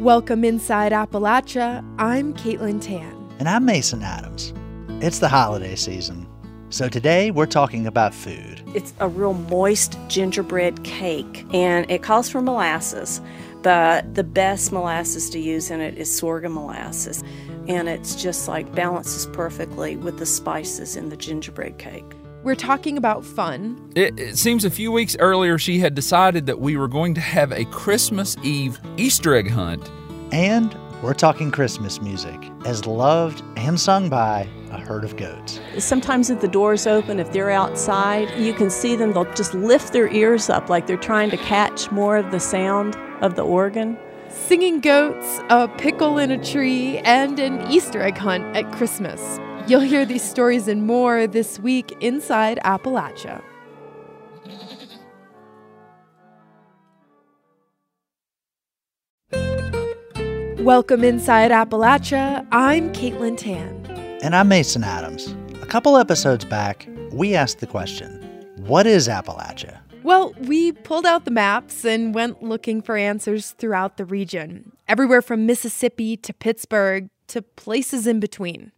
Welcome Inside Appalachia. I'm Caitlin Tan. And I'm Mason Adams. It's the holiday season, so today we're talking about food. It's a real moist gingerbread cake, and it calls for molasses, but the best molasses to use in it is sorghum molasses, and it's just like balances perfectly with the spices in the gingerbread cake. We're talking about fun. It seems a few weeks earlier she had decided that we were going to have a Christmas Eve Easter egg hunt. And we're talking Christmas music, as loved and sung by a herd of goats. Sometimes if the door's open, if they're outside, you can see them. They'll just lift their ears up like they're trying to catch more of the sound of the organ. Singing goats, a pickle in a tree, and an Easter egg hunt at Christmas. You'll hear these stories and more this week Inside Appalachia. Welcome Inside Appalachia. I'm Caitlin Tan. And I'm Mason Adams. A couple episodes back, we asked the question, what is Appalachia? Well, we pulled out the maps and went looking for answers throughout the region, everywhere from Mississippi to Pittsburgh to places in between.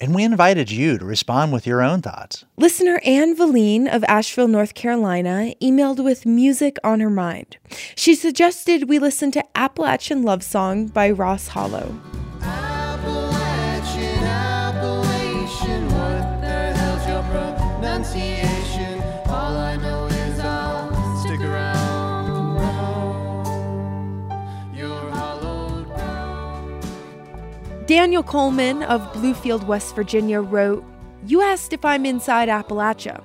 And we invited you to respond with your own thoughts. Listener Anne Valine of Asheville, North Carolina, emailed with music on her mind. She suggested we listen to Appalachian Love Song by Ross Hollow. Appalachian, Appalachian, what the hell's your pronunciation? All I know is I'll stick around, your hollowed ground. Daniel Coleman of Bluefield, West Virginia wrote, "You asked if I'm inside Appalachia.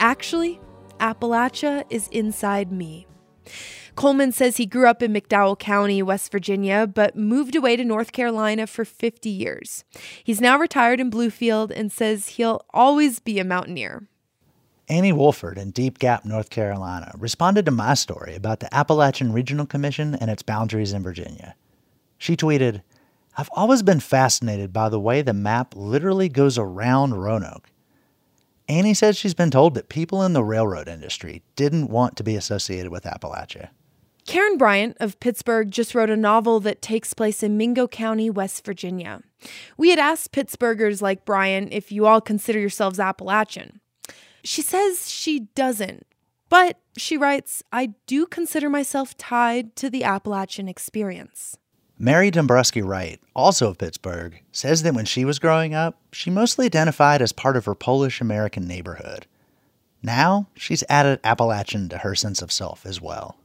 Actually, Appalachia is inside me." Coleman says he grew up in McDowell County, West Virginia, but moved away to North Carolina for 50 years. He's now retired in Bluefield and says he'll always be a mountaineer. Annie Wolford in Deep Gap, North Carolina, responded to my story about the Appalachian Regional Commission and its boundaries in Virginia. She tweeted, "I've always been fascinated by the way the map literally goes around Roanoke." Annie says she's been told that people in the railroad industry didn't want to be associated with Appalachia. Karen Bryant of Pittsburgh just wrote a novel that takes place in Mingo County, West Virginia. We had asked Pittsburghers like Bryant if you all consider yourselves Appalachian. She says she doesn't, but she writes, "I do consider myself tied to the Appalachian experience." Mary Dombrowski Wright, also of Pittsburgh, says that when she was growing up, she mostly identified as part of her Polish-American neighborhood. Now, she's added Appalachian to her sense of self as well.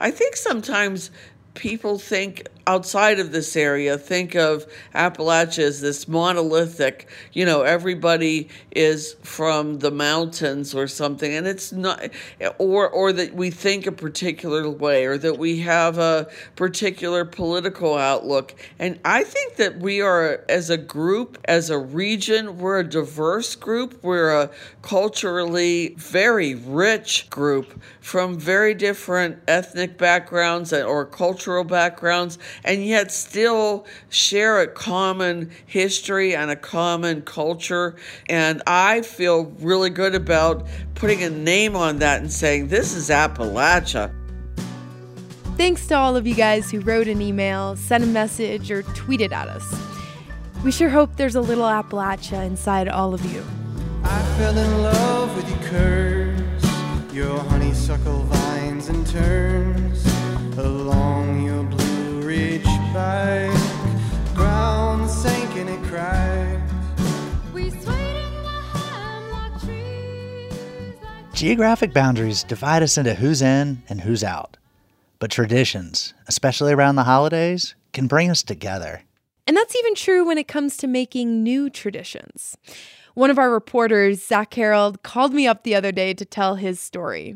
I think sometimes people think outside of this area, think of Appalachia as this monolithic, you know, everybody is from the mountains or something, and it's not, or that we think a particular way, or that we have a particular political outlook. And I think that we are, as a group, as a region, we're a diverse group. We're a culturally very rich group from very different ethnic backgrounds or cultural backgrounds, and yet still share a common history and a common culture. And I feel really good about putting a name on that and saying, this is Appalachia. Thanks to all of you guys who wrote an email, sent a message, or tweeted at us. We sure hope there's a little Appalachia inside all of you. I fell in love with your curves, your honeysuckle vines and turns, along your Blue Ridge bike, ground sank and it cried. We swayed in the hemlock trees. Geographic boundaries divide us into who's in and who's out. But traditions, especially around the holidays, can bring us together. And that's even true when it comes to making new traditions. One of our reporters, Zach Harold, called me up the other day to tell his story.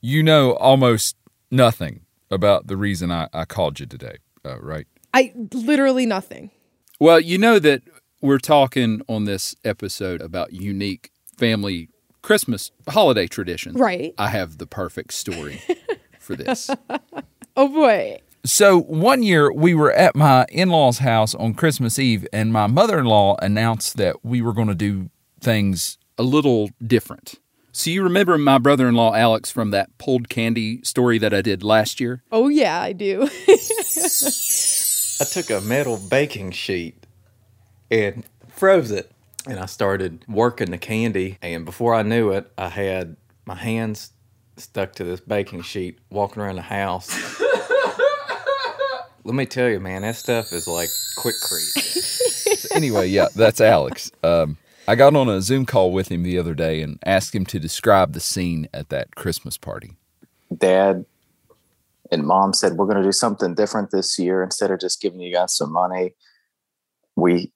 You know almost nothing about the reason I called you today, right? I literally nothing. Well, you know that we're talking on this episode about unique family Christmas holiday traditions. Right. I have the perfect story for this. Oh, boy. So one year we were at my in-laws' house on Christmas Eve, and my mother-in-law announced that we were going to do things a little different. So you remember my brother-in-law, Alex, from that pulled candy story that I did last year? Oh, yeah, I do. I took a metal baking sheet and froze it, and I started working the candy. And before I knew it, I had my hands stuck to this baking sheet walking around the house. Let me tell you, man, that stuff is like quick creep. So anyway, yeah, that's Alex. I got on a Zoom call with him the other day and asked him to describe the scene at that Christmas party. Dad and Mom said, we're going to do something different this year. Instead of just giving you guys some money, we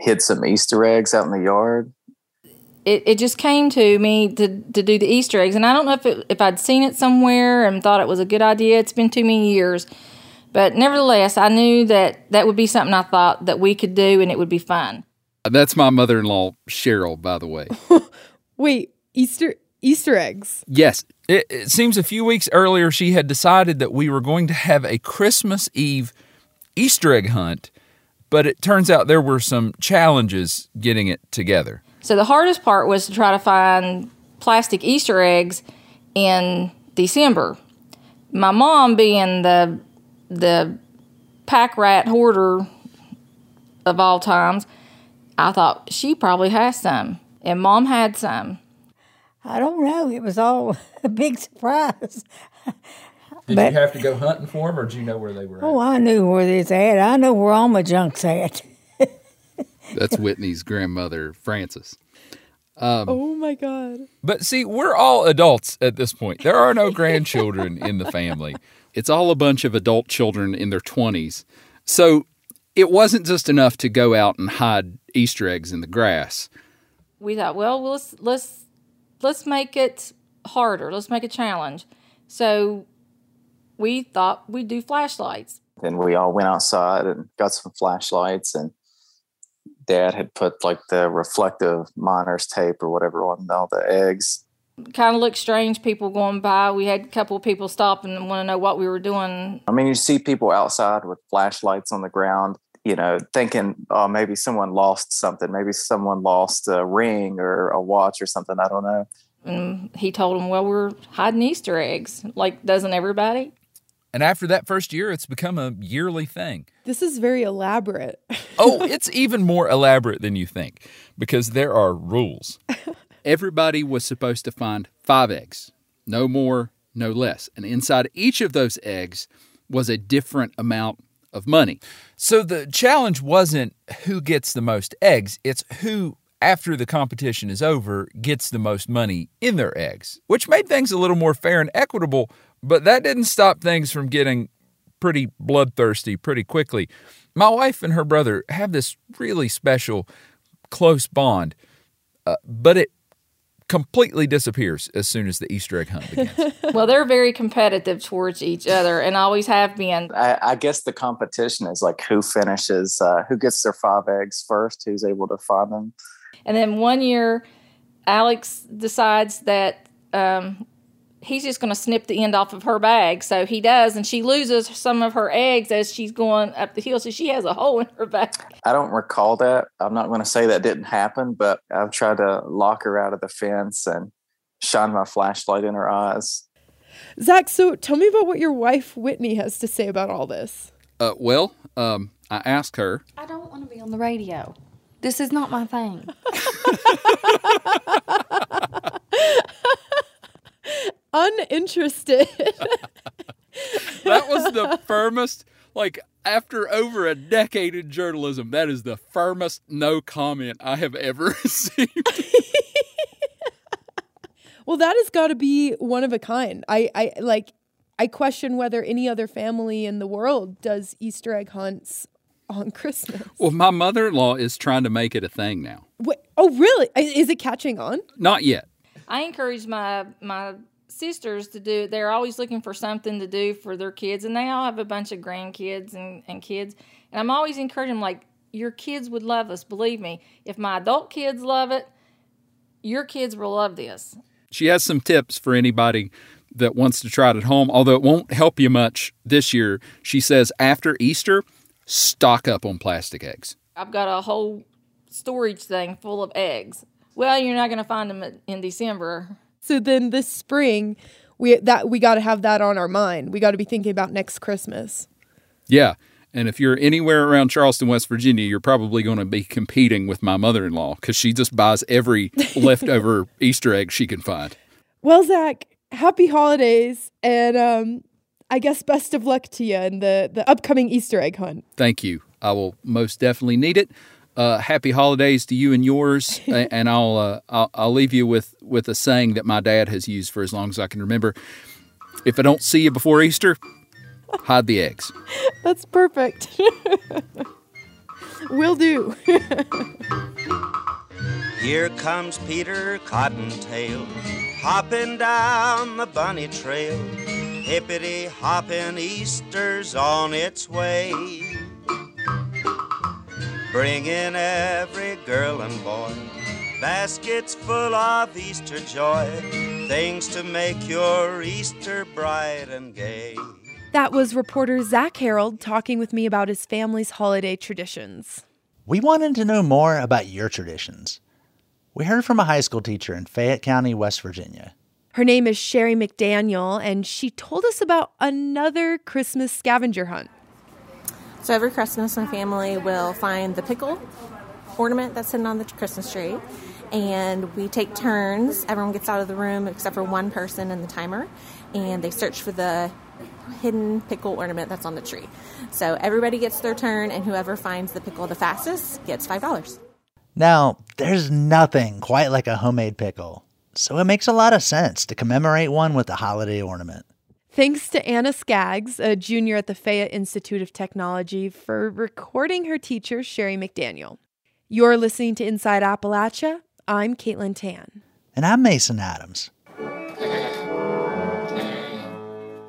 hid some Easter eggs out in the yard. It just came to me to do the Easter eggs. And I don't know if I'd seen it somewhere and thought it was a good idea. It's been too many years. But nevertheless, I knew that would be something I thought that we could do and it would be fun. That's my mother-in-law, Cheryl, by the way. Wait, Easter eggs? Yes. It seems a few weeks earlier she had decided that we were going to have a Christmas Eve Easter egg hunt, but it turns out there were some challenges getting it together. So the hardest part was to try to find plastic Easter eggs in December. My mom, being the pack rat hoarder of all times, I thought she probably has some, and Mom had some. I don't know. It was all a big surprise. Did you have to go hunting for them, or did you know where they were at? Oh, I knew where they was at. I know where all my junk's at. That's Whitney's grandmother, Frances. Oh, my God. But see, we're all adults at this point. There are no grandchildren in the family. It's all a bunch of adult children in their 20s. So it wasn't just enough to go out and hide Easter eggs in the grass. We thought, well, let's make it harder. Let's make a challenge. So we thought we'd do flashlights. Then we all went outside and got some flashlights, and Dad had put like the reflective miner's tape or whatever on all the eggs. Kind of looked strange, people going by. We had a couple of people stop and want to know what we were doing. I mean, you see people outside with flashlights on the ground, you know, thinking, oh, maybe someone lost something. Maybe someone lost a ring or a watch or something. I don't know. And he told them, well, we're hiding Easter eggs. Like, doesn't everybody? And after that first year, it's become a yearly thing. This is very elaborate. Oh, it's even more elaborate than you think, because there are rules. Everybody was supposed to find 5 eggs, no more, no less. And inside each of those eggs was a different amount of money. So the challenge wasn't who gets the most eggs, it's who, after the competition is over, gets the most money in their eggs, which made things a little more fair and equitable, but that didn't stop things from getting pretty bloodthirsty pretty quickly. My wife and her brother have this really special, close bond, but it completely disappears as soon as the Easter egg hunt begins. Well, they're very competitive towards each other and always have been. I guess the competition is like who finishes, who gets their 5 eggs first, who's able to find them. And then one year, Alex decides that he's just going to snip the end off of her bag. So he does, and she loses some of her eggs as she's going up the hill. So she has a hole in her bag. I don't recall that. I'm not going to say that didn't happen, but I've tried to lock her out of the fence and shine my flashlight in her eyes. Zach, so tell me about what your wife, Whitney, has to say about all this. Well, I asked her. I don't want to be on the radio. This is not my thing. Uninterested. That was the firmest, like, after over a decade in journalism, that is the firmest no comment I have ever received. Well, that has got to be one of a kind. I question whether any other family in the world does Easter egg hunts on Christmas. Well, my mother-in-law is trying to make it a thing now. What? Oh, really? Is it catching on? Not yet. I encourage my sisters to do it. They're always looking for something to do for their kids, and they all have a bunch of grandkids and kids. And I'm always encouraging them, like, your kids would love this, believe me. If my adult kids love it, your kids will love this. She has some tips for anybody that wants to try it at home, although it won't help you much this year. She says after Easter, stock up on plastic eggs. I've got a whole storage thing full of eggs. Well, you're not going to find them in December. So then this spring, we got to have that on our mind. We got to be thinking about next Christmas. Yeah. And if you're anywhere around Charleston, West Virginia, you're probably going to be competing with my mother-in-law because she just buys every leftover Easter egg she can find. Well, Zach, happy holidays. And I guess best of luck to you in the upcoming Easter egg hunt. Thank you. I will most definitely need it. Happy holidays to you and yours, and I'll leave you with a saying that my dad has used for as long as I can remember. If I don't see you before Easter, hide the eggs. That's perfect. Will do. Here comes Peter Cottontail, hopping down the bunny trail, hippity-hopping, Easter's on its way. Bringing every girl and boy baskets full of Easter joy, things to make your Easter bright and gay. That was reporter Zach Harold talking with me about his family's holiday traditions. We wanted to know more about your traditions. We heard from a high school teacher in Fayette County, West Virginia. Her name is Sherry McDaniel, and she told us about another Christmas scavenger hunt. So every Christmas, my family will find the pickle ornament that's sitting on the Christmas tree, and we take turns. Everyone gets out of the room except for one person and the timer, and they search for the hidden pickle ornament that's on the tree. So everybody gets their turn, and whoever finds the pickle the fastest gets $5. Now, there's nothing quite like a homemade pickle, so it makes a lot of sense to commemorate one with a holiday ornament. Thanks to Anna Skaggs, a junior at the Fayette Institute of Technology, for recording her teacher, Sherry McDaniel. You're listening to Inside Appalachia. I'm Caitlin Tan. And I'm Mason Adams.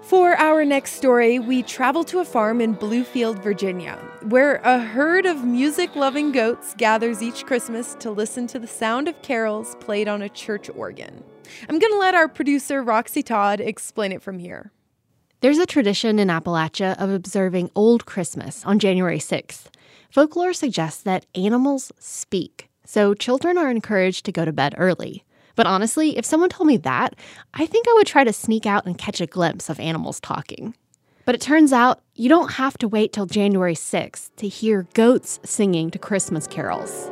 For our next story, we travel to a farm in Bluefield, Virginia, where a herd of music-loving goats gathers each Christmas to listen to the sound of carols played on a church organ. I'm going to let our producer, Roxy Todd, explain it from here. There's a tradition in Appalachia of observing Old Christmas on January 6th. Folklore suggests that animals speak, so children are encouraged to go to bed early. But honestly, if someone told me that, I think I would try to sneak out and catch a glimpse of animals talking. But it turns out you don't have to wait till January 6th to hear goats singing to Christmas carols.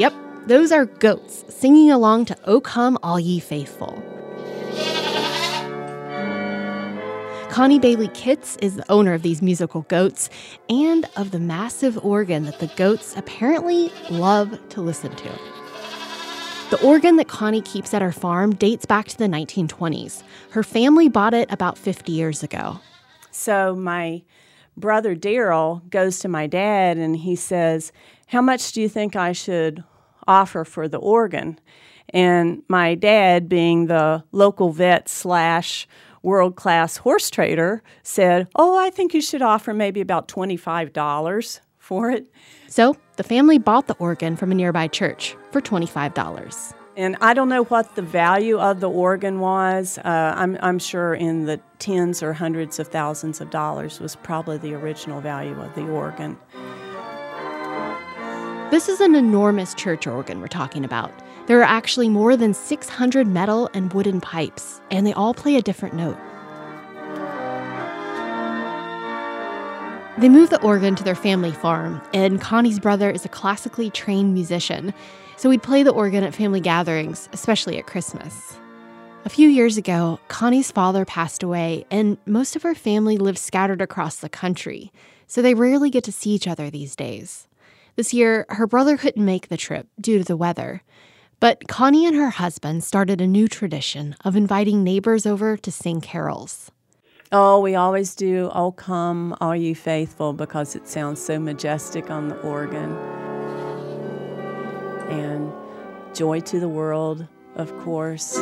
Yep. Those are goats singing along to O Come All Ye Faithful. Connie Bailey Kitts is the owner of these musical goats and of the massive organ that the goats apparently love to listen to. The organ that Connie keeps at her farm dates back to the 1920s. Her family bought it about 50 years ago. So my brother Daryl goes to my dad and he says, "How much do you think I should offer for the organ?" And my dad, being the local vet / world-class horse trader, said, I think you should offer maybe about $25 for it. So the family bought the organ from a nearby church for $25. And I don't know what the value of the organ was. I'm sure in the tens or hundreds of thousands of dollars was probably the original value of the organ. This is an enormous church organ we're talking about. There are actually more than 600 metal and wooden pipes, and they all play a different note. They move the organ to their family farm, and Connie's brother is a classically trained musician, so he'd play the organ at family gatherings, especially at Christmas. A few years ago, Connie's father passed away, and most of her family lives scattered across the country, so they rarely get to see each other these days. This year, her brother couldn't make the trip due to the weather. But Connie and her husband started a new tradition of inviting neighbors over to sing carols. Oh, we always do "O Come, All Ye Faithful" because it sounds so majestic on the organ. And "Joy to the World," of course.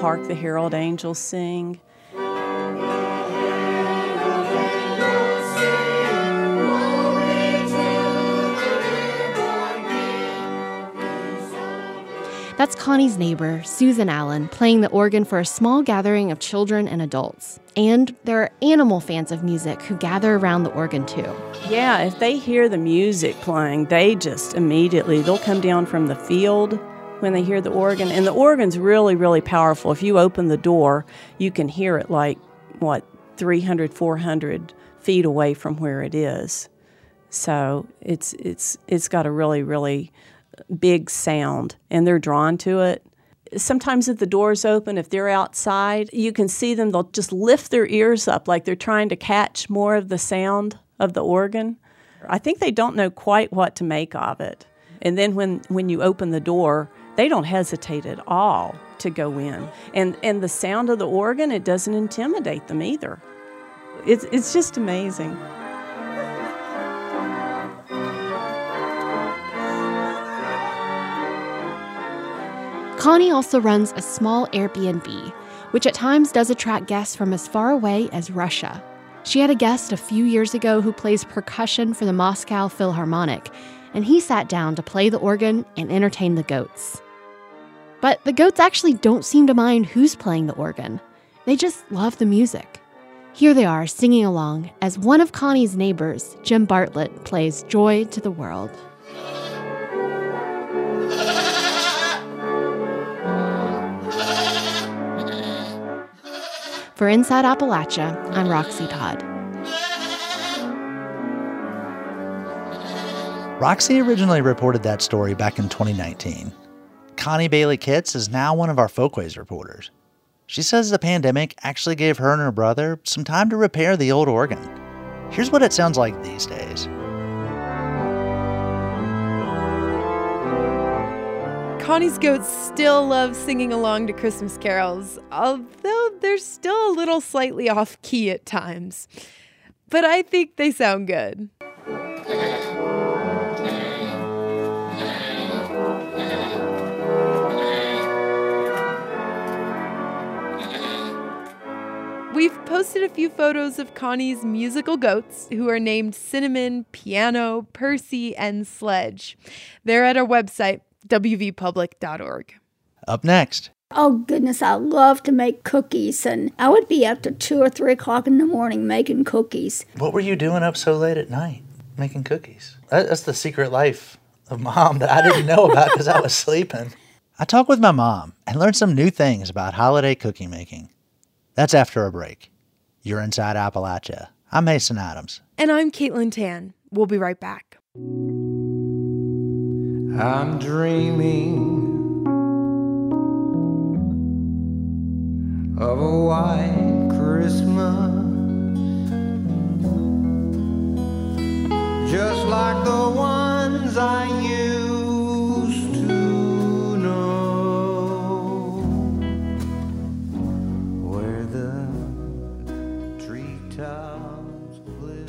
"Hark the Herald Angels Sing." That's Connie's neighbor, Susan Allen, playing the organ for a small gathering of children and adults. And there are animal fans of music who gather around the organ, too. Yeah, if they hear the music playing, they just immediately, they'll come down from the field when they hear the organ. And the organ's really, really powerful. If you open the door, you can hear it like, 300, 400 feet away from where it is. So it's got a really, really big sound, and they're drawn to it. Sometimes if the door's open, if they're outside, you can see them, they'll just lift their ears up like they're trying to catch more of the sound of the organ. I think they don't know quite what to make of it. And then when you open the door, they don't hesitate at all to go in. And the sound of the organ, it doesn't intimidate them either. It's just amazing. Connie also runs a small Airbnb, which at times does attract guests from as far away as Russia. She had a guest a few years ago who plays percussion for the Moscow Philharmonic, and he sat down to play the organ and entertain the goats. But the goats actually don't seem to mind who's playing the organ. They just love the music. Here they are singing along as one of Connie's neighbors, Jim Bartlett, plays Joy to the World. For Inside Appalachia, I'm Roxy Todd. Roxy originally reported that story back in 2019. Connie Bailey Kitts is now one of our Folkways reporters. She says the pandemic actually gave her and her brother some time to repair the old organ. Here's what it sounds like these days. Connie's goats still love singing along to Christmas carols, although they're still a little slightly off-key at times. But I think they sound good. We've posted a few photos of Connie's musical goats, who are named Cinnamon, Piano, Percy, and Sledge. They're at our website, wvpublic.org. Up next. Oh, goodness, I love to make cookies, and I would be up to 2 or 3 o'clock in the morning making cookies. What were you doing up so late at night making cookies? That's the secret life of Mom that I didn't know about because I was sleeping. I talked with my mom and learned some new things about holiday cookie making. That's after a break. You're Inside Appalachia. I'm Mason Adams. And I'm Caitlin Tan. We'll be right back. I'm dreaming of a white Christmas, just like the ones I used to know, where the treetops glisten.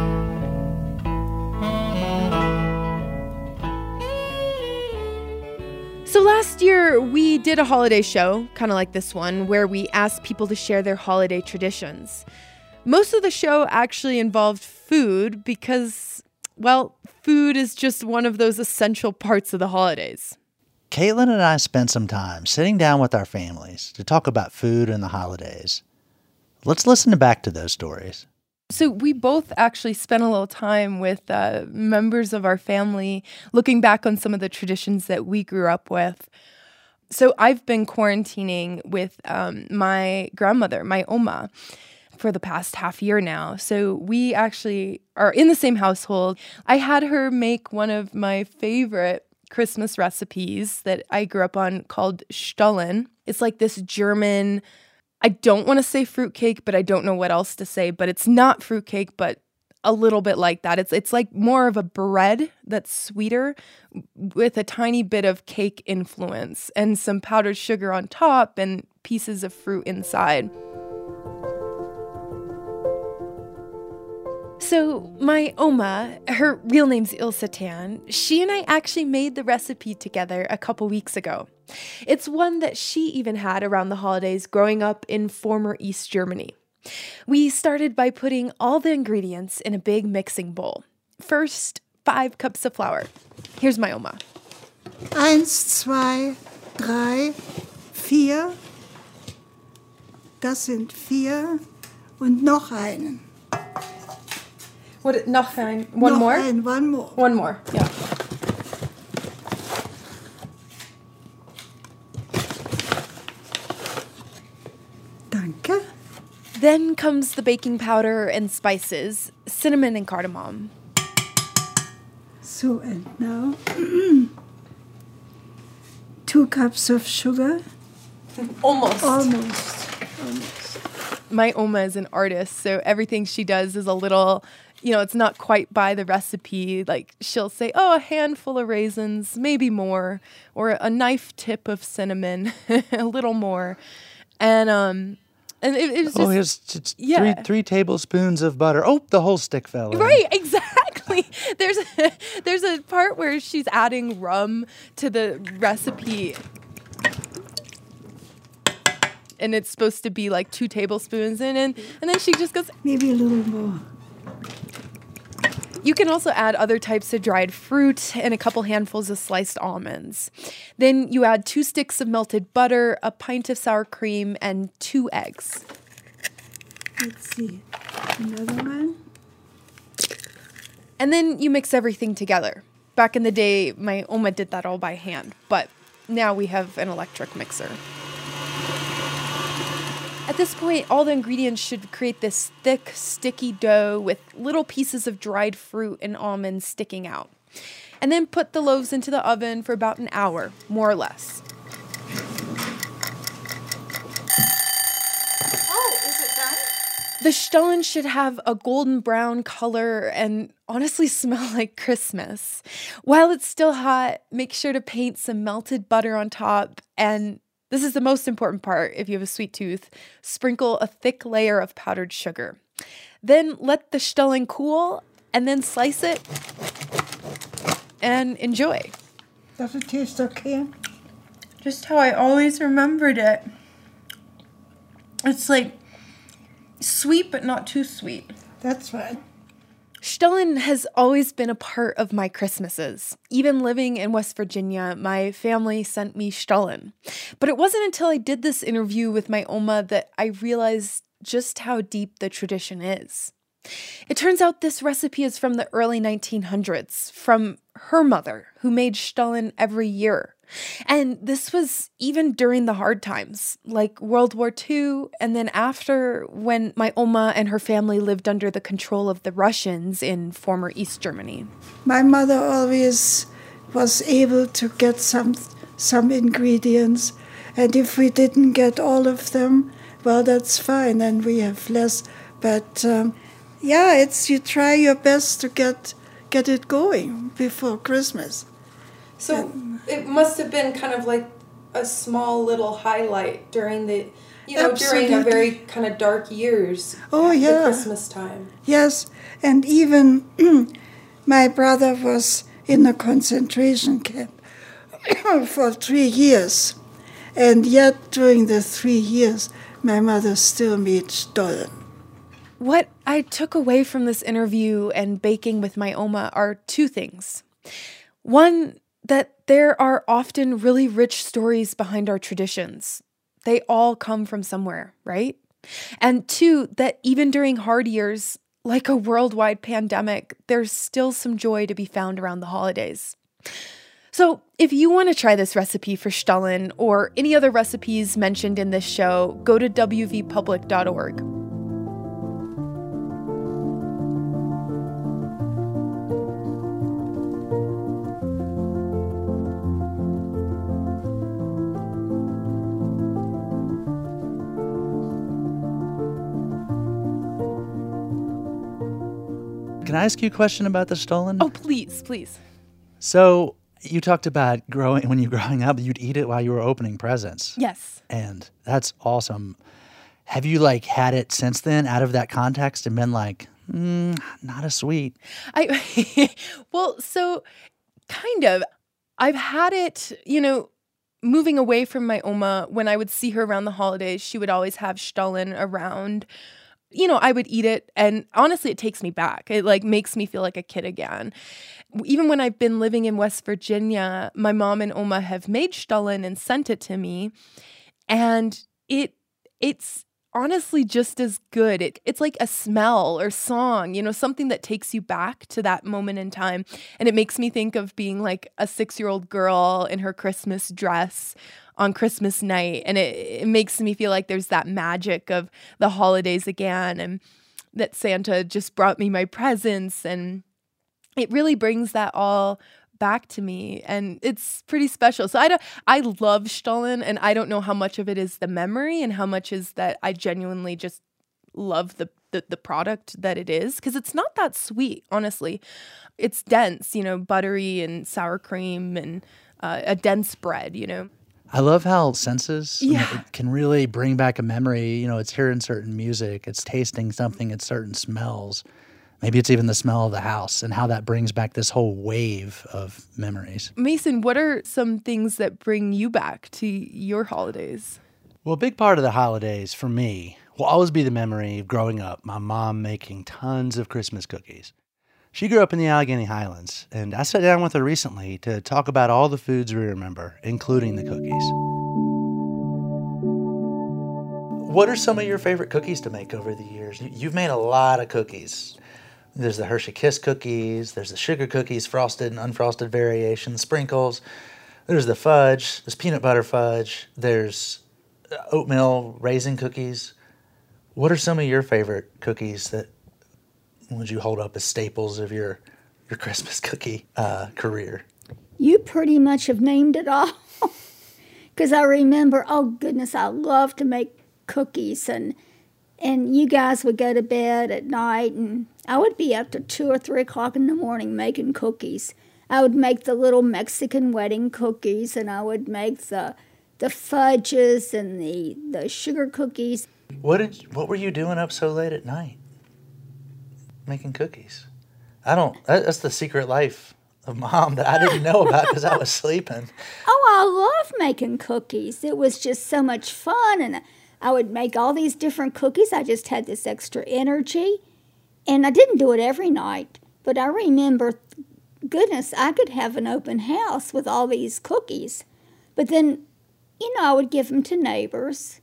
So last year, we did a holiday show, kind of like this one, where we asked people to share their holiday traditions. Most of the show actually involved food because, well, food is just one of those essential parts of the holidays. Caitlin and I spent some time sitting down with our families to talk about food and the holidays. Let's listen back to those stories. So we both actually spent a little time with members of our family looking back on some of the traditions that we grew up with. So I've been quarantining with my grandmother, my Oma, for the past half year now. So we actually are in the same household. I had her make one of my favorite Christmas recipes that I grew up on called Stollen. It's like this German, I don't want to say fruitcake, but I don't know what else to say, but it's not fruitcake, but a little bit like that. It's like more of a bread that's sweeter with a tiny bit of cake influence and some powdered sugar on top and pieces of fruit inside. So my Oma, her real name's Ilsa Tan, she and I actually made the recipe together a couple weeks ago. It's one that she even had around the holidays growing up in former East Germany. We started by putting all the ingredients in a big mixing bowl. First, 5 cups of flour. Here's my Oma. 1, 2, 3, 4. Das sind 4 und noch einen. What, noch ein? One noch more? Ein, one more. One more, yeah. Danke. Then comes the baking powder and spices, cinnamon and cardamom. So, and now 2 cups of sugar. Almost. My Oma is an artist, so everything she does is a little, it's not quite by the recipe. Like, she'll say, a handful of raisins, maybe more, or a knife tip of cinnamon, a little more. And it was just... Three tablespoons of butter. Oh, the whole stick fell in. Right, exactly. There's a part where she's adding rum to the recipe. And it's supposed to be like 2 tablespoons in, and then she just goes... Maybe a little more. You can also add other types of dried fruit and a couple handfuls of sliced almonds. Then you add 2 sticks of melted butter, a pint of sour cream, and 2 eggs. Let's see. Another one. And then you mix everything together. Back in the day, my Oma did that all by hand, but now we have an electric mixer. At this point, all the ingredients should create this thick, sticky dough with little pieces of dried fruit and almonds sticking out. And then put the loaves into the oven for about an hour, more or less. Oh, is it done? The Stollen should have a golden brown color and honestly smell like Christmas. While it's still hot, make sure to paint some melted butter on top, and this is the most important part if you have a sweet tooth. Sprinkle a thick layer of powdered sugar. Then let the Stollen cool and then slice it and enjoy. Does it taste okay? Just how I always remembered it. It's like sweet but not too sweet. That's right. Stollen has always been a part of my Christmases. Even living in West Virginia, my family sent me Stollen. But it wasn't until I did this interview with my Oma that I realized just how deep the tradition is. It turns out this recipe is from the early 1900s, from her mother, who made Stollen every year. And this was even during the hard times, like World War II, and then after, when my Oma and her family lived under the control of the Russians in former East Germany. My mother always was able to get some ingredients, and if we didn't get all of them, well, that's fine, and we have less. But it's you try your best to get it going before Christmas. So it must have been kind of like a small little highlight during the, during a very kind of dark years. Oh, yeah. The Christmas time. Yes, and even my brother was in a concentration camp for 3 years. And yet during the 3 years, my mother still made Stollen. What I took away from this interview and baking with my Oma are 2 things. One, that there are often really rich stories behind our traditions. They all come from somewhere, right? And 2, that even during hard years, like a worldwide pandemic, there's still some joy to be found around the holidays. So if you want to try this recipe for Stollen or any other recipes mentioned in this show, go to wvpublic.org. Can I ask you a question about the Stollen? Oh, please. So you talked about when you were growing up, you'd eat it while you were opening presents. Yes. And that's awesome. Have you had it since then out of that context and been like, not as sweet. So kind of. I've had it, moving away from my Oma, when I would see her around the holidays, she would always have Stollen around. I would eat it, and honestly, it takes me back. It, makes me feel like a kid again. Even when I've been living in West Virginia, my mom and Oma have made Stollen and sent it to me, and it's honestly just as good. It's like a smell or song, something that takes you back to that moment in time. And it makes me think of being like a 6-year-old girl in her Christmas dress on Christmas night. And it makes me feel like there's that magic of the holidays again, and that Santa just brought me my presents. And it really brings that all back to me, and it's pretty special. So I love Stollen, and I don't know how much of it is the memory and how much is that I genuinely just love the product that it is, because it's not that sweet, honestly. It's dense, buttery and sour cream, and a dense bread, I love how senses can really bring back a memory. It's hearing certain music, it's tasting something, it's certain smells. Maybe it's even the smell of the house, and how that brings back this whole wave of memories. Mason, what are some things that bring you back to your holidays? Well, a big part of the holidays for me will always be the memory of growing up, my mom making tons of Christmas cookies. She grew up in the Allegheny Highlands, and I sat down with her recently to talk about all the foods we remember, including the cookies. What are some of your favorite cookies to make over the years? You've made a lot of cookies. There's the Hershey Kiss cookies, there's the sugar cookies, frosted and unfrosted variations, sprinkles, there's the fudge, there's peanut butter fudge, there's oatmeal raisin cookies. What are some of your favorite cookies that would you hold up as staples of your Christmas cookie career? You pretty much have named it all, because I remember, oh goodness, I love to make cookies, and you guys would go to bed at night, and I would be up to 2 or 3 o'clock in the morning making cookies. I would make the little Mexican wedding cookies, and I would make the fudges and the sugar cookies. What were you doing up so late at night making cookies? That's the secret life of Mom that I didn't know about, because I was sleeping. Oh, I love making cookies. It was just so much fun, and I would make all these different cookies. I just had this extra energy. And I didn't do it every night, but I remember, goodness, I could have an open house with all these cookies. But then, I would give them to neighbors,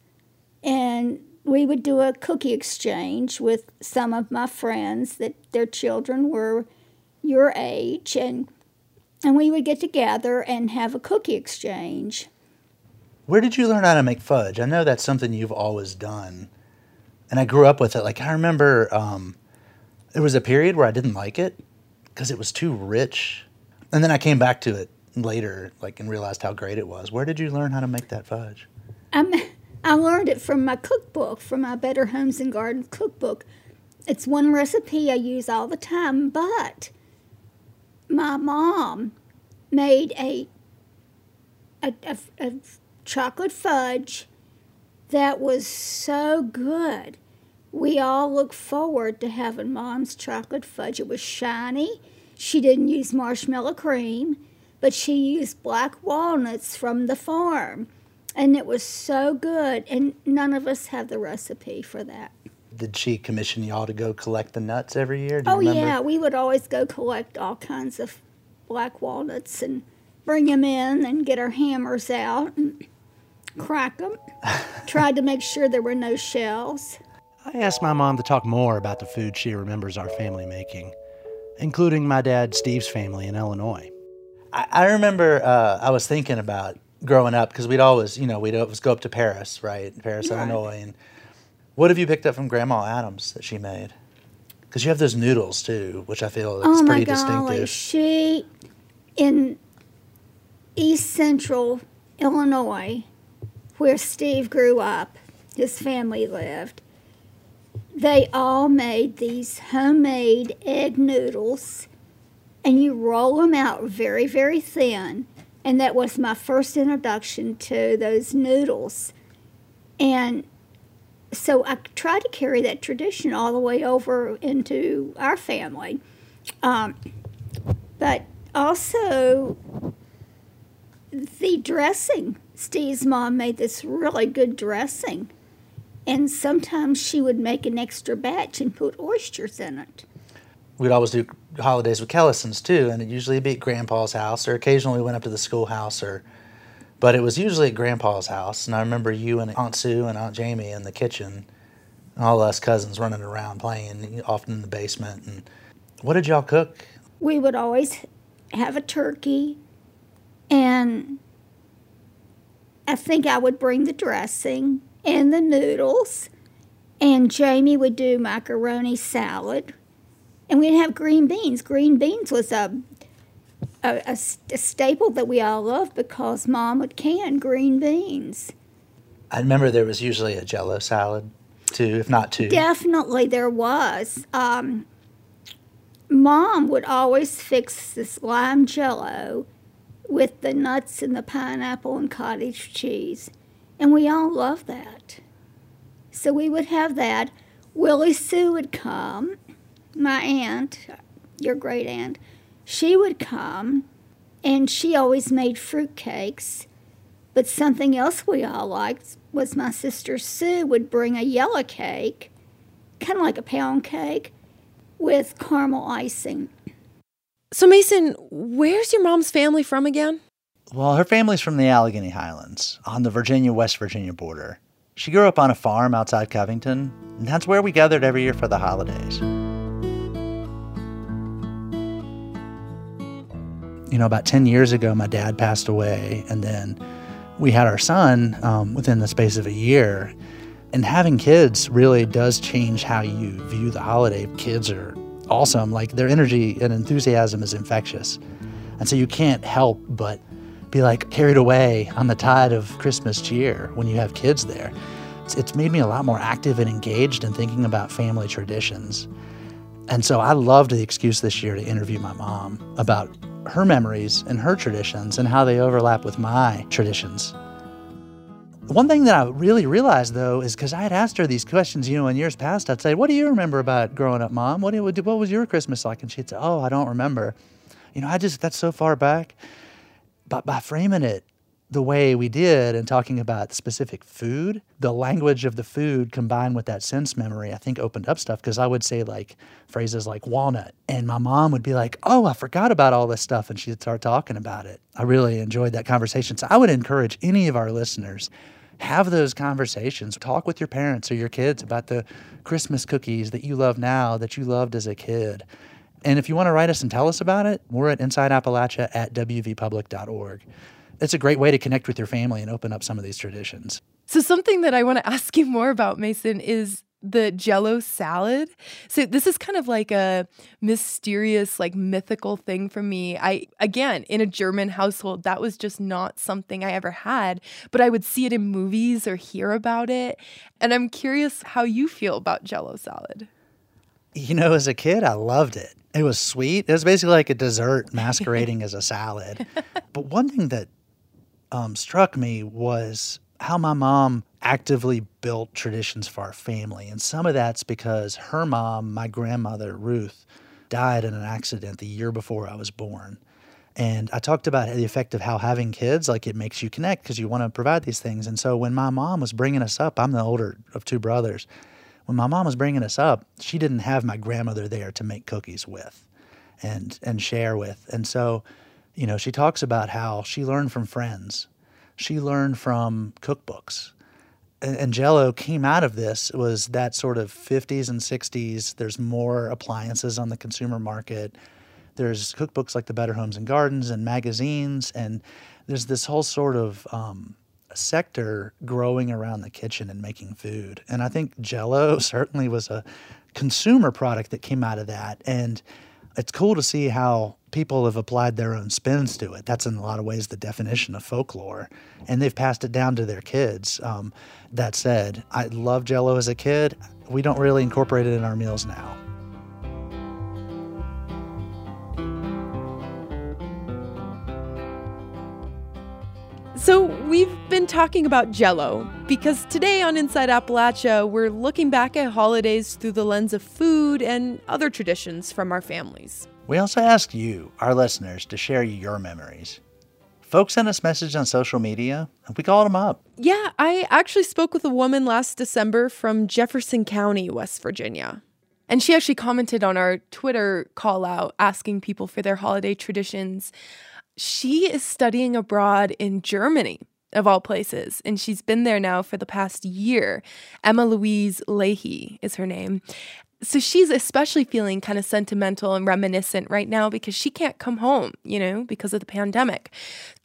and we would do a cookie exchange with some of my friends that their children were your age, and we would get together and have a cookie exchange. Where did you learn how to make fudge? I know that's something you've always done, and I grew up with it. I remember... There was a period where I didn't like it because it was too rich. And then I came back to it later and realized how great it was. Where did you learn how to make that fudge? I learned it from my cookbook, from my Better Homes and Gardens cookbook. It's one recipe I use all the time, but my mom made a chocolate fudge that was so good. We all look forward to having Mom's chocolate fudge. It was shiny. She didn't use marshmallow cream, but she used black walnuts from the farm. And it was so good, and none of us have the recipe for that. Did she commission y'all to go collect the nuts every year? Do you remember? Yeah, we would always go collect all kinds of black walnuts and bring them in and get our hammers out and crack them. Tried to make sure there were no shells. I asked my mom to talk more about the food she remembers our family making, including my dad Steve's family in Illinois. I remember I was thinking about growing up, because we'd always, we'd always go up to Paris, right? Paris, right. Illinois. And what have you picked up from Grandma Adams that she made? Because you have those noodles, too, which I feel is pretty distinctive. Oh, my golly. She, in East Central Illinois, where Steve grew up, his family lived, they all made these homemade egg noodles, and you roll them out very, very thin. And that was my first introduction to those noodles. And So I try to carry that tradition all the way over into our family. But also the dressing. Steve's mom made this really good dressing. And sometimes she would make an extra batch and put oysters in it. We'd always do holidays with Kellisons, too, and it usually be at Grandpa's house, or occasionally we went up to the schoolhouse, but it was usually at Grandpa's house. And I remember you and Aunt Sue and Aunt Jamie in the kitchen, and all us cousins running around playing, often in the basement. And what did y'all cook? We would always have a turkey, and I think I would bring the dressing and the noodles, and Jamie would do macaroni salad. And we'd have green beans. Green beans was a staple that we all loved because Mom would can green beans. I remember there was usually a Jell-O salad, too, if not two. Definitely there was. Mom would always fix this lime Jell-O with the nuts and the pineapple and cottage cheese. And we all loved that. So we would have that. Willie Sue would come. My aunt, your great aunt, she would come, and she always made fruit cakes. But something else we all liked was my sister Sue would bring a yellow cake, kind of like a pound cake, with caramel icing. So Mason, where's your mom's family from again? Well, her family's from the Allegheny Highlands on the Virginia-West Virginia border. She grew up on a farm outside Covington, and that's where we gathered every year for the holidays. You know, about 10 years ago, my dad passed away, and then we had our son within the space of a year. And having kids really does change how you view the holiday. Kids are awesome. Like, their energy and enthusiasm is infectious. And so you can't help but be, like, carried away on the tide of Christmas cheer when you have kids there. It's made me a lot more active and engaged in thinking about family traditions. And so I loved the excuse this year to interview my mom about her memories and her traditions and how they overlap with my traditions. One thing that I really realized, though, is because I had asked her these questions, you know, in years past, I'd say, what do you remember about growing up, Mom? What was your Christmas like? And she'd say, oh, I don't remember. You know, that's so far back. But by framing it the way we did and talking about specific food, the language of the food combined with that sense memory, I think opened up stuff, because I would say like phrases like walnut, and my mom would be like, oh, I forgot about all this stuff, and she'd start talking about it. I really enjoyed that conversation. So I would encourage any of our listeners, have those conversations. Talk with your parents or your kids about the Christmas cookies that you love now that you loved as a kid. And if you want to write us and tell us about it, we're at InsideAppalachia at wvpublic.org. It's a great way to connect with your family and open up some of these traditions. So something that I want to ask you more about, Mason, is the Jell-O salad. So this is kind of like a mysterious, like mythical thing for me. Again, in a German household, that was just not something I ever had, but I would see it in movies or hear about it. And I'm curious how you feel about Jell-O salad. You know, as a kid, I loved it. It was sweet. It was basically like a dessert masquerading as a salad. But one thing that struck me was how my mom actively built traditions for our family. And some of that's because her mom, my grandmother, Ruth, died in an accident the year before I was born. And I talked about the effect of how having kids, like, it makes you connect because you want to provide these things. And so when my mom was bringing us up, I'm the older of two brothers. When my mom was bringing us up, she didn't have my grandmother there to make cookies with and share with. And so, you know, she talks about how she learned from friends. She learned from cookbooks. And Jell-O came out of this. It was that sort of 50s and 60s. There's more appliances on the consumer market. There's cookbooks like the Better Homes and Gardens and magazines. And there's this whole sort of sector growing around the kitchen and making food. And I think Jell-O certainly was a consumer product that came out of that. And it's cool to see how people have applied their own spins to it. That's in a lot of ways the definition of folklore, and they've passed it down to their kids. That said, I loved Jell-O as a kid. We don't really incorporate it in our meals now. So we've been talking about Jell-O because today on Inside Appalachia, we're looking back at holidays through the lens of food and other traditions from our families. We also asked you, our listeners, to share your memories. Folks sent us messages on social media, and we called them up. Yeah, I actually spoke with a woman last December from Jefferson County, West Virginia. And she actually commented on our Twitter call out asking people for their holiday traditions. She is studying abroad in Germany, of all places, and she's been there now for the past year. Emma Louise Leahy is her name. So she's especially feeling kind of sentimental and reminiscent right now because she can't come home, you know, because of the pandemic.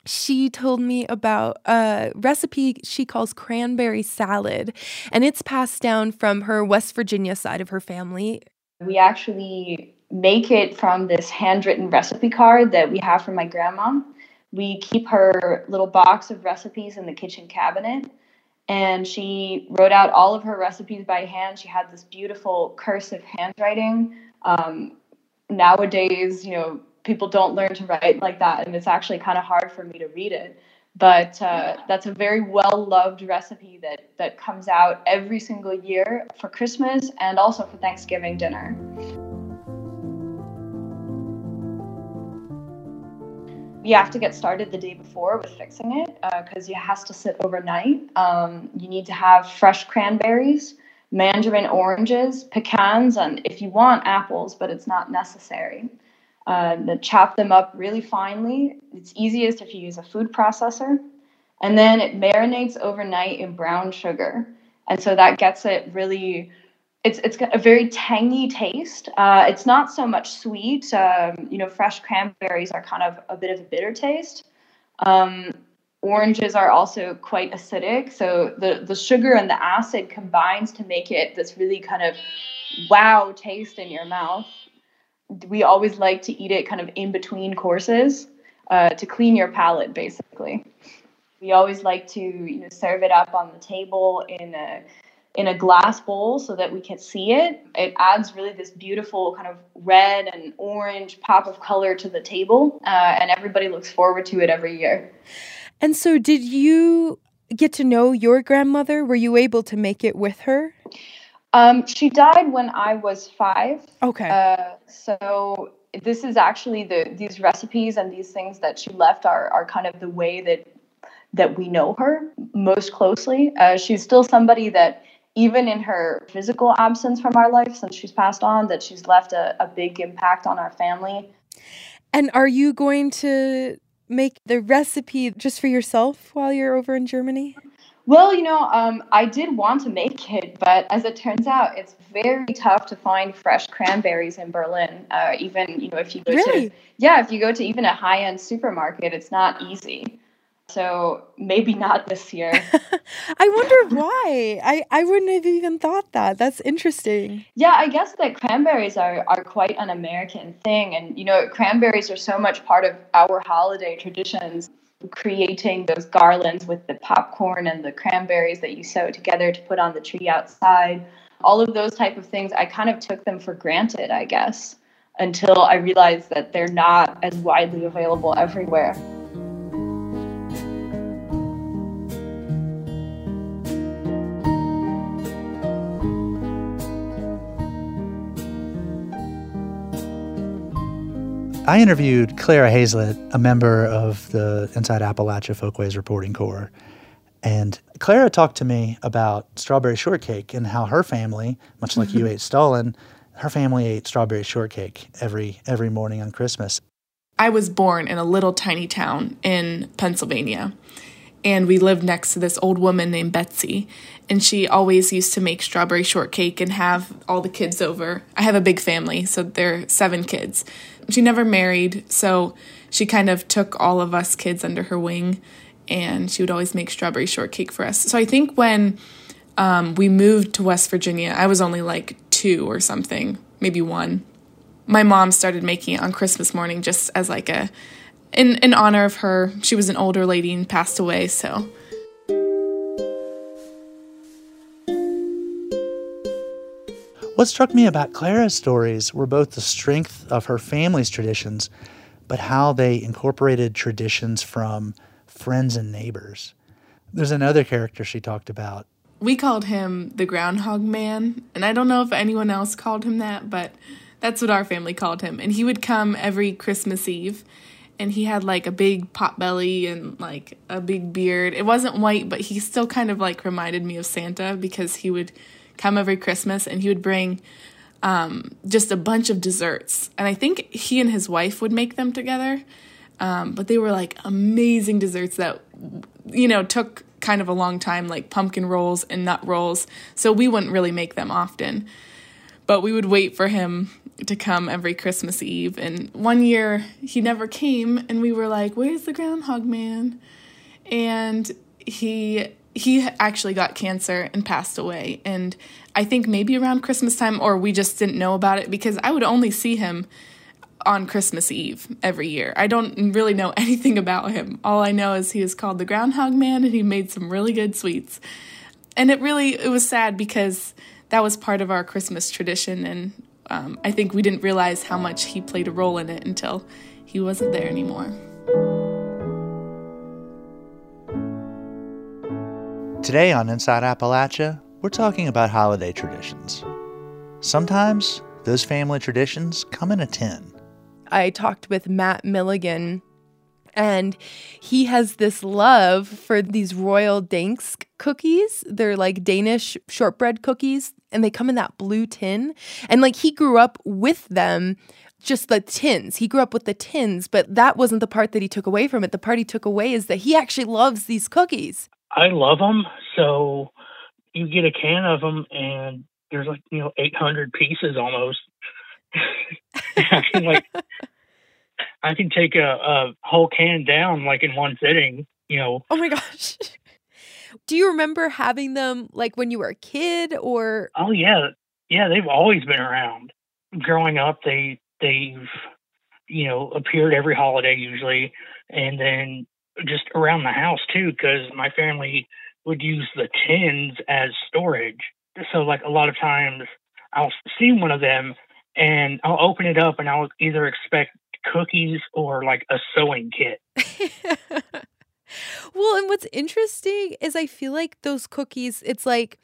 She told me about a recipe she calls cranberry salad, and it's passed down from her West Virginia side of her family. We actually make it from this handwritten recipe card that we have from my grandma. We keep her little box of recipes in the kitchen cabinet. And she wrote out all of her recipes by hand. She had this beautiful cursive handwriting. Nowadays, you know, people don't learn to write like that, and it's actually kind of hard for me to read it. But that's a very well-loved recipe that comes out every single year for Christmas and also for Thanksgiving dinner. You have to get started the day before with fixing it because it has to sit overnight. You need to have fresh cranberries, mandarin oranges, pecans, and if you want, apples, but it's not necessary. Then chop them up really finely. It's easiest if you use a food processor. And then it marinates overnight in brown sugar. And so that gets it really... It's got a very tangy taste. It's not so much sweet. You know, fresh cranberries are kind of a bit of a bitter taste. Oranges are also quite acidic. So the sugar and the acid combines to make it this really kind of wow taste in your mouth. We always like to eat it kind of in between courses to clean your palate, basically. We always like to, you know, serve it up on the table in a glass bowl so that we can see it. It adds really this beautiful kind of red and orange pop of color to the table, and everybody looks forward to it every year. And so did you get to know your grandmother? Were you able to make it with her? She died when I was 5. Okay. So this is actually these recipes and these things that she left are kind of the way that we know her most closely. She's still somebody that, even in her physical absence from our life since she's passed on, that she's left a big impact on our family. And are you going to make the recipe just for yourself while you're over in Germany? Well, you know, I did want to make it, but as it turns out, it's very tough to find fresh cranberries in Berlin. Even, you know, if you go to even a high-end supermarket, it's not easy. So maybe not this year. I wonder why. I wouldn't have even thought that. That's interesting. Yeah, I guess that cranberries are quite an American thing. And, you know, cranberries are so much part of our holiday traditions, creating those garlands with the popcorn and the cranberries that you sew together to put on the tree outside. All of those type of things, I kind of took them for granted, I guess, until I realized that they're not as widely available everywhere. I interviewed Clara Hazlett, a member of the Inside Appalachia Folkways Reporting Corps. And Clara talked to me about strawberry shortcake and how her family, much like you ate Stollen, her family ate strawberry shortcake every morning on Christmas. I was born in a little tiny town in Pennsylvania. And we lived next to this old woman named Betsy. And she always used to make strawberry shortcake and have all the kids over. I have a big family, so there are 7 kids. She never married, so she kind of took all of us kids under her wing, and she would always make strawberry shortcake for us. So I think when we moved to West Virginia, I was only like 2 or something, maybe 1. My mom started making it on Christmas morning just as like in honor of her. She was an older lady and passed away, so... What struck me about Clara's stories were both the strength of her family's traditions, but how they incorporated traditions from friends and neighbors. There's another character she talked about. We called him the Groundhog Man, and I don't know if anyone else called him that, but that's what our family called him. And he would come every Christmas Eve, and he had, like, a big pot belly and, like, a big beard. It wasn't white, but he still kind of, like, reminded me of Santa because he would come every Christmas, and he would bring just a bunch of desserts. And I think he and his wife would make them together, but they were, like, amazing desserts that, you know, took kind of a long time, like pumpkin rolls and nut rolls, so we wouldn't really make them often. But we would wait for him to come every Christmas Eve, and one year he never came, and we were like, where's the Groundhog Man? And he actually got cancer and passed away, and I think maybe around Christmas time, or we just didn't know about it, because I would only see him on Christmas Eve every year. I don't really know anything about him. All I know is he was called the Groundhog Man, and he made some really good sweets. And it was sad because that was part of our Christmas tradition, and I think we didn't realize how much he played a role in it until he wasn't there anymore. Today on Inside Appalachia, we're talking about holiday traditions. Sometimes those family traditions come in a tin. I talked with Matt Milligan, and he has this love for these Royal Dansk cookies. They're like Danish shortbread cookies, and they come in that blue tin. And like he grew up with them, just the tins. He grew up with the tins, but that wasn't the part that he took away from it. The part he took away is that he actually loves these cookies. I love them. So you get a can of them, and there's like, 800 pieces almost. I can take a whole can down like in one sitting, Oh my gosh. Do you remember having them like when you were a kid or? Oh yeah. Yeah. They've always been around. Growing up, they've, appeared every holiday usually. And then just around the house too, because my family would use the tins as storage. So like a lot of times I'll see one of them and I'll open it up and I'll either expect cookies or like a sewing kit. Well, and what's interesting is I feel like those cookies, it's like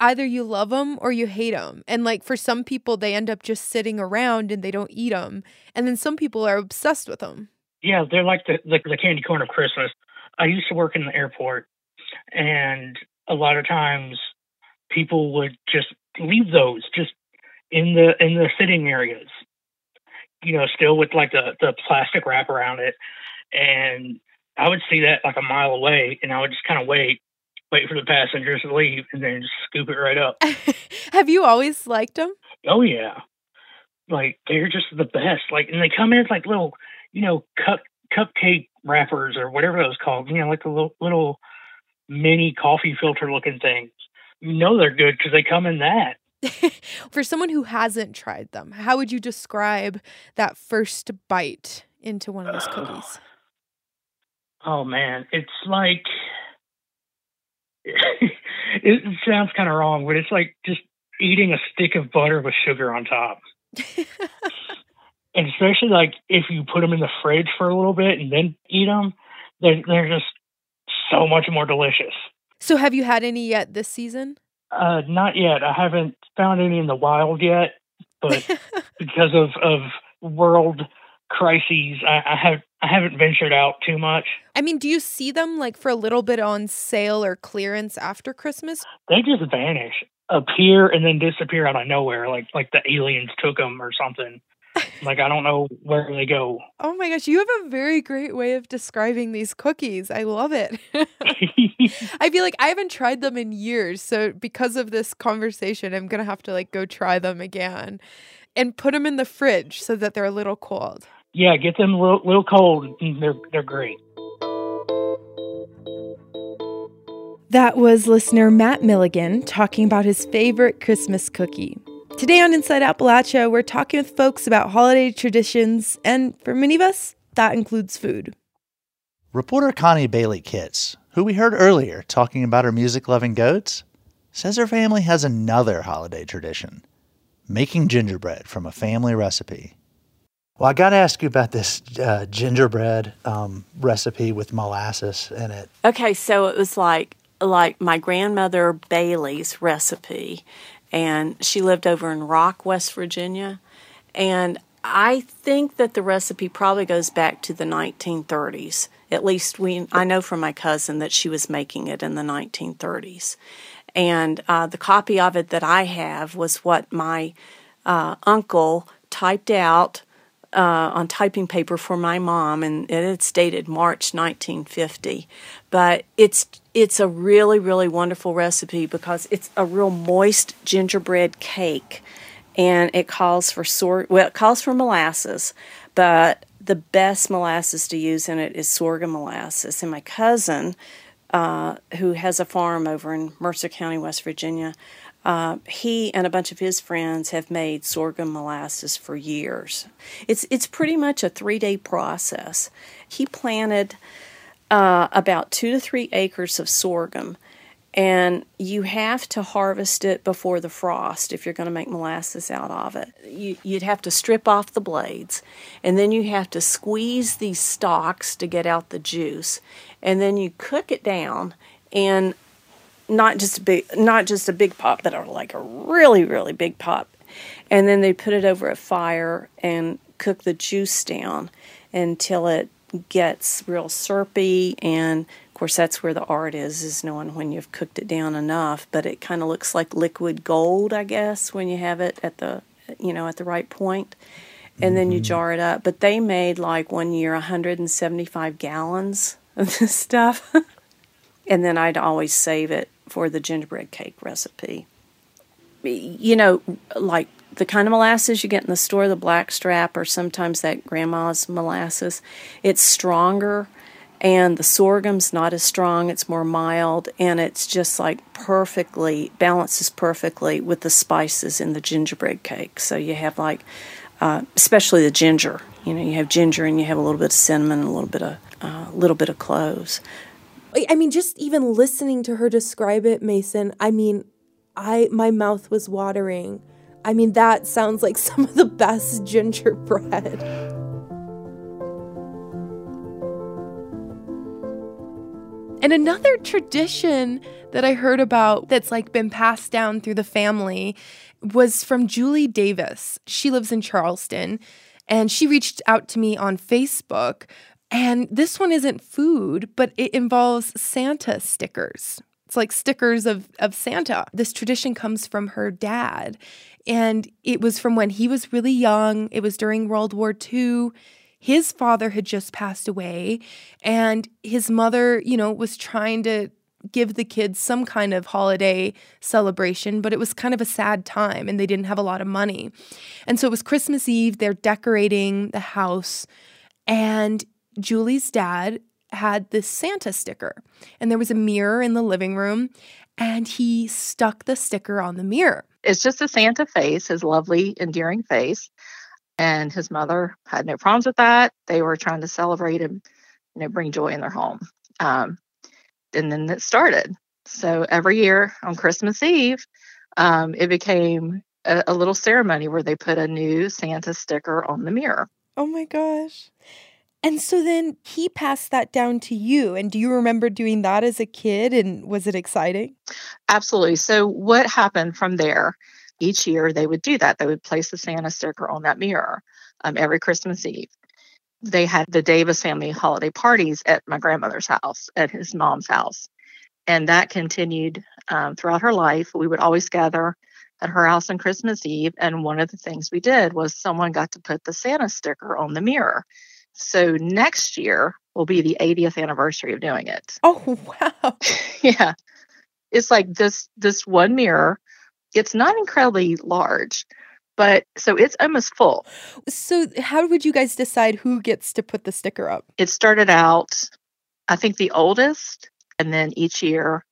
either you love them or you hate them. And like for some people, they end up just sitting around and they don't eat them. And then some people are obsessed with them. Yeah, they're like the candy corn of Christmas. I used to work in the airport, and a lot of times people would just leave those just in the sitting areas, still with like the plastic wrap around it. And I would see that like a mile away, and I would just kind of wait for the passengers to leave and then just scoop it right up. Have you always liked them? Oh yeah. Like they're just the best. Like, and they come in like little, cupcake wrappers or whatever those called, like the little mini coffee filter looking things. They're good because they come in that. For someone who hasn't tried them, how would you describe that first bite into one of those cookies? Oh, man. It's like, it sounds kind of wrong, but it's like just eating a stick of butter with sugar on top. And especially like if you put them in the fridge for a little bit and then eat them, they're just so much more delicious. So have you had any yet this season? Not yet. I haven't found any in the wild yet, but because of world crises, I haven't ventured out too much. I mean, do you see them like for a little bit on sale or clearance after Christmas? They just vanish, appear and then disappear out of nowhere, like the aliens took them or something. Like, I don't know where they go. Oh my gosh, you have a very great way of describing these cookies. I love it. I feel like I haven't tried them in years. So because of this conversation, I'm going to have to like go try them again and put them in the fridge so that they're a little cold. Yeah, get them a little cold. They're great. That was listener Matt Milligan talking about his favorite Christmas cookie. Today on Inside Appalachia, we're talking with folks about holiday traditions, and for many of us, that includes food. Reporter Connie Bailey Kitts, who we heard earlier talking about her music-loving goats, says her family has another holiday tradition, making gingerbread from a family recipe. Well, I got to ask you about this gingerbread recipe with molasses in it. Okay, so it was like my grandmother Bailey's recipe, and she lived over in Rock, West Virginia, and I think that the recipe probably goes back to the 1930s. At least I know from my cousin that she was making it in the 1930s. And the copy of it that I have was what my uncle typed out on typing paper for my mom, and it's dated March 1950. But it's a really, really wonderful recipe because it's a real moist gingerbread cake. And it calls for molasses, but the best molasses to use in it is sorghum molasses. And my cousin, who has a farm over in Mercer County, West Virginia, he and a bunch of his friends have made sorghum molasses for years. It's pretty much a 3-day process. He planted about 2 to 3 acres of sorghum. And you have to harvest it before the frost if you're going to make molasses out of it. You'd have to strip off the blades, and then you have to squeeze these stalks to get out the juice, and then you cook it down in not just a big pot, but like a really, really big pot. And then they put it over a fire and cook the juice down until it gets real syrupy. And of course, that's where the art is knowing when you've cooked it down enough, but it kind of looks like liquid gold, I guess, when you have it at the right point. And then you jar it up. But they made 1 year 175 gallons of this stuff. And then I'd always save it for the gingerbread cake recipe. You know, like the kind of molasses you get in the store, the blackstrap or sometimes that grandma's molasses, it's stronger. And the sorghum's not as strong, it's more mild, and it's just balances perfectly with the spices in the gingerbread cake. So you have especially the ginger. You know, you have ginger and you have a little bit of cinnamon and a little bit of cloves. I mean, just even listening to her describe it, Mason, I mean, my mouth was watering. I mean, that sounds like some of the best gingerbread. And another tradition that I heard about that's been passed down through the family was from Julie Davis. She lives in Charleston, and she reached out to me on Facebook. And this one isn't food, but it involves Santa stickers. It's stickers of Santa. This tradition comes from her dad, and it was from when he was really young. It was during World War II. His father had just passed away, and his mother, was trying to give the kids some kind of holiday celebration, but it was kind of a sad time, and they didn't have a lot of money. And so it was Christmas Eve. They're decorating the house, and Julie's dad had this Santa sticker, and there was a mirror in the living room, and he stuck the sticker on the mirror. It's just a Santa face, his lovely, endearing face. And his mother had no problems with that. They were trying to celebrate and, bring joy in their home. And then it started. So every year on Christmas Eve, it became a little ceremony where they put a new Santa sticker on the mirror. Oh, my gosh. And so then he passed that down to you. And do you remember doing that as a kid? And was it exciting? Absolutely. So what happened from there? Each year they would do that. They would place the Santa sticker on that mirror every Christmas Eve. They had the Davis family holiday parties at my grandmother's house, at his mom's house. And that continued throughout her life. We would always gather at her house on Christmas Eve. And one of the things we did was someone got to put the Santa sticker on the mirror. So next year will be the 80th anniversary of doing it. Oh, wow. Yeah. It's this one mirror. It's not incredibly large, but so it's almost full. So how would you guys decide who gets to put the sticker up? It started out, I think, the oldest, and then each year,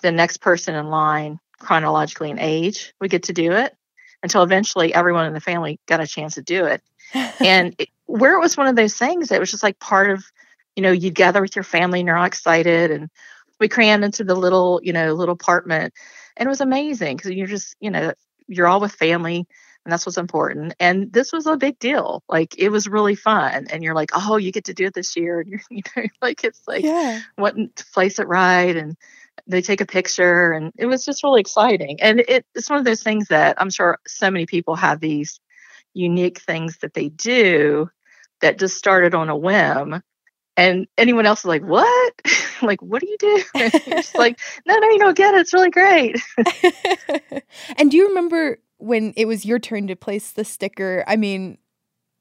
the next person in line, chronologically in age, would get to do it until eventually everyone in the family got a chance to do it. And it was one of those things that was just part of, you'd gather with your family and you're all excited, and we crammed into the little apartment. And it was amazing because you're all with family. And that's what's important. And this was a big deal. Like, it was really fun. And you're like, oh, you get to do it this year. And it's like, what place it right. And they take a picture. And it was just really exciting. And it's one of those things that I'm sure so many people have these unique things that they do that just started on a whim. And anyone else is like, what? Like, what do you do? It's like, no, you don't get it. It's really great. And do you remember when it was your turn to place the sticker? I mean,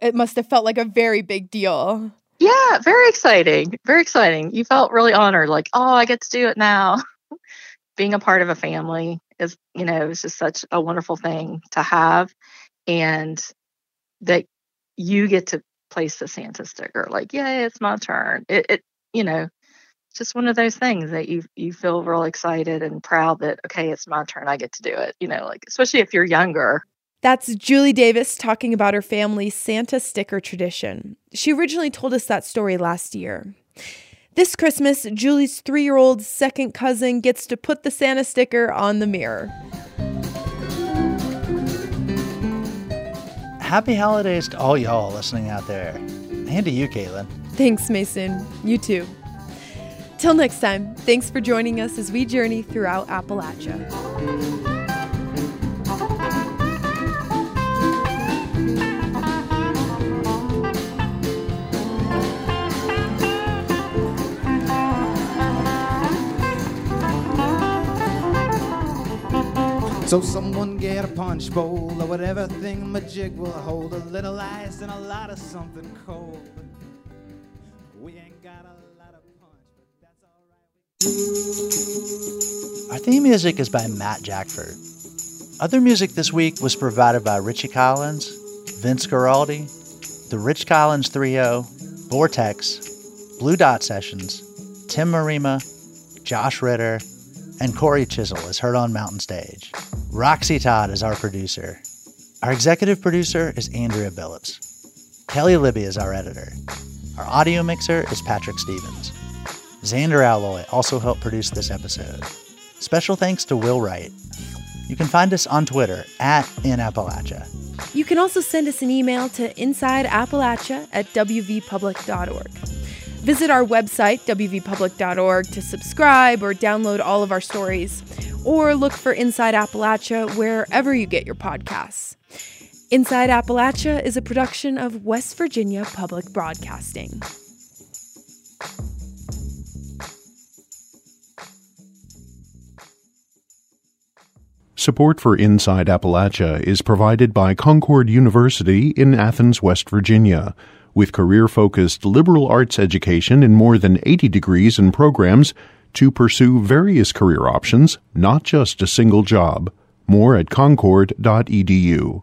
it must have felt like a very big deal. Yeah, very exciting. Very exciting. You felt really honored. Like, oh, I get to do it now. Being a part of a family is, it's just such a wonderful thing to have. And that you get to place the Santa sticker. Like, yeah, it's my turn. It just one of those things that you feel real excited and proud that, okay, it's my turn. I get to do it. Especially if you're younger. That's Julie Davis talking about her family's Santa sticker tradition. She originally told us that story last year. This Christmas, Julie's 3-year-old second cousin gets to put the Santa sticker on the mirror. Happy holidays to all y'all listening out there. And to you, Caitlin. Thanks, Mason. You too. Till next time, thanks for joining us as we journey throughout Appalachia. So someone get a punch bowl or whatever thing my jig will hold, a little ice and a lot of something cold. We ain't got a lot of punch, but that's all right. Our theme music is by Matt Jackford. Other music this week was provided by Richie Collins, Vince Guaraldi, the Rich Collins Trio, Vortex, Blue Dot Sessions, Tim Marima, Josh Ritter, and Corey Chisel is heard on Mountain Stage. Roxy Todd is our producer. Our executive producer is Andrea Billups. Kelly Libby is our editor. Our audio mixer is Patrick Stevens. Xander Alloy also helped produce this episode. Special thanks to Will Wright. You can find us on Twitter @InAppalachia. You can also send us an email to InsideAppalachia @wvpublic.org. Visit our website, wvpublic.org, to subscribe or download all of our stories, or look for Inside Appalachia wherever you get your podcasts. Inside Appalachia is a production of West Virginia Public Broadcasting. Support for Inside Appalachia is provided by Concord University in Athens, West Virginia. With career-focused liberal arts education in more than 80 degrees and programs to pursue various career options, not just a single job. More at concord.edu.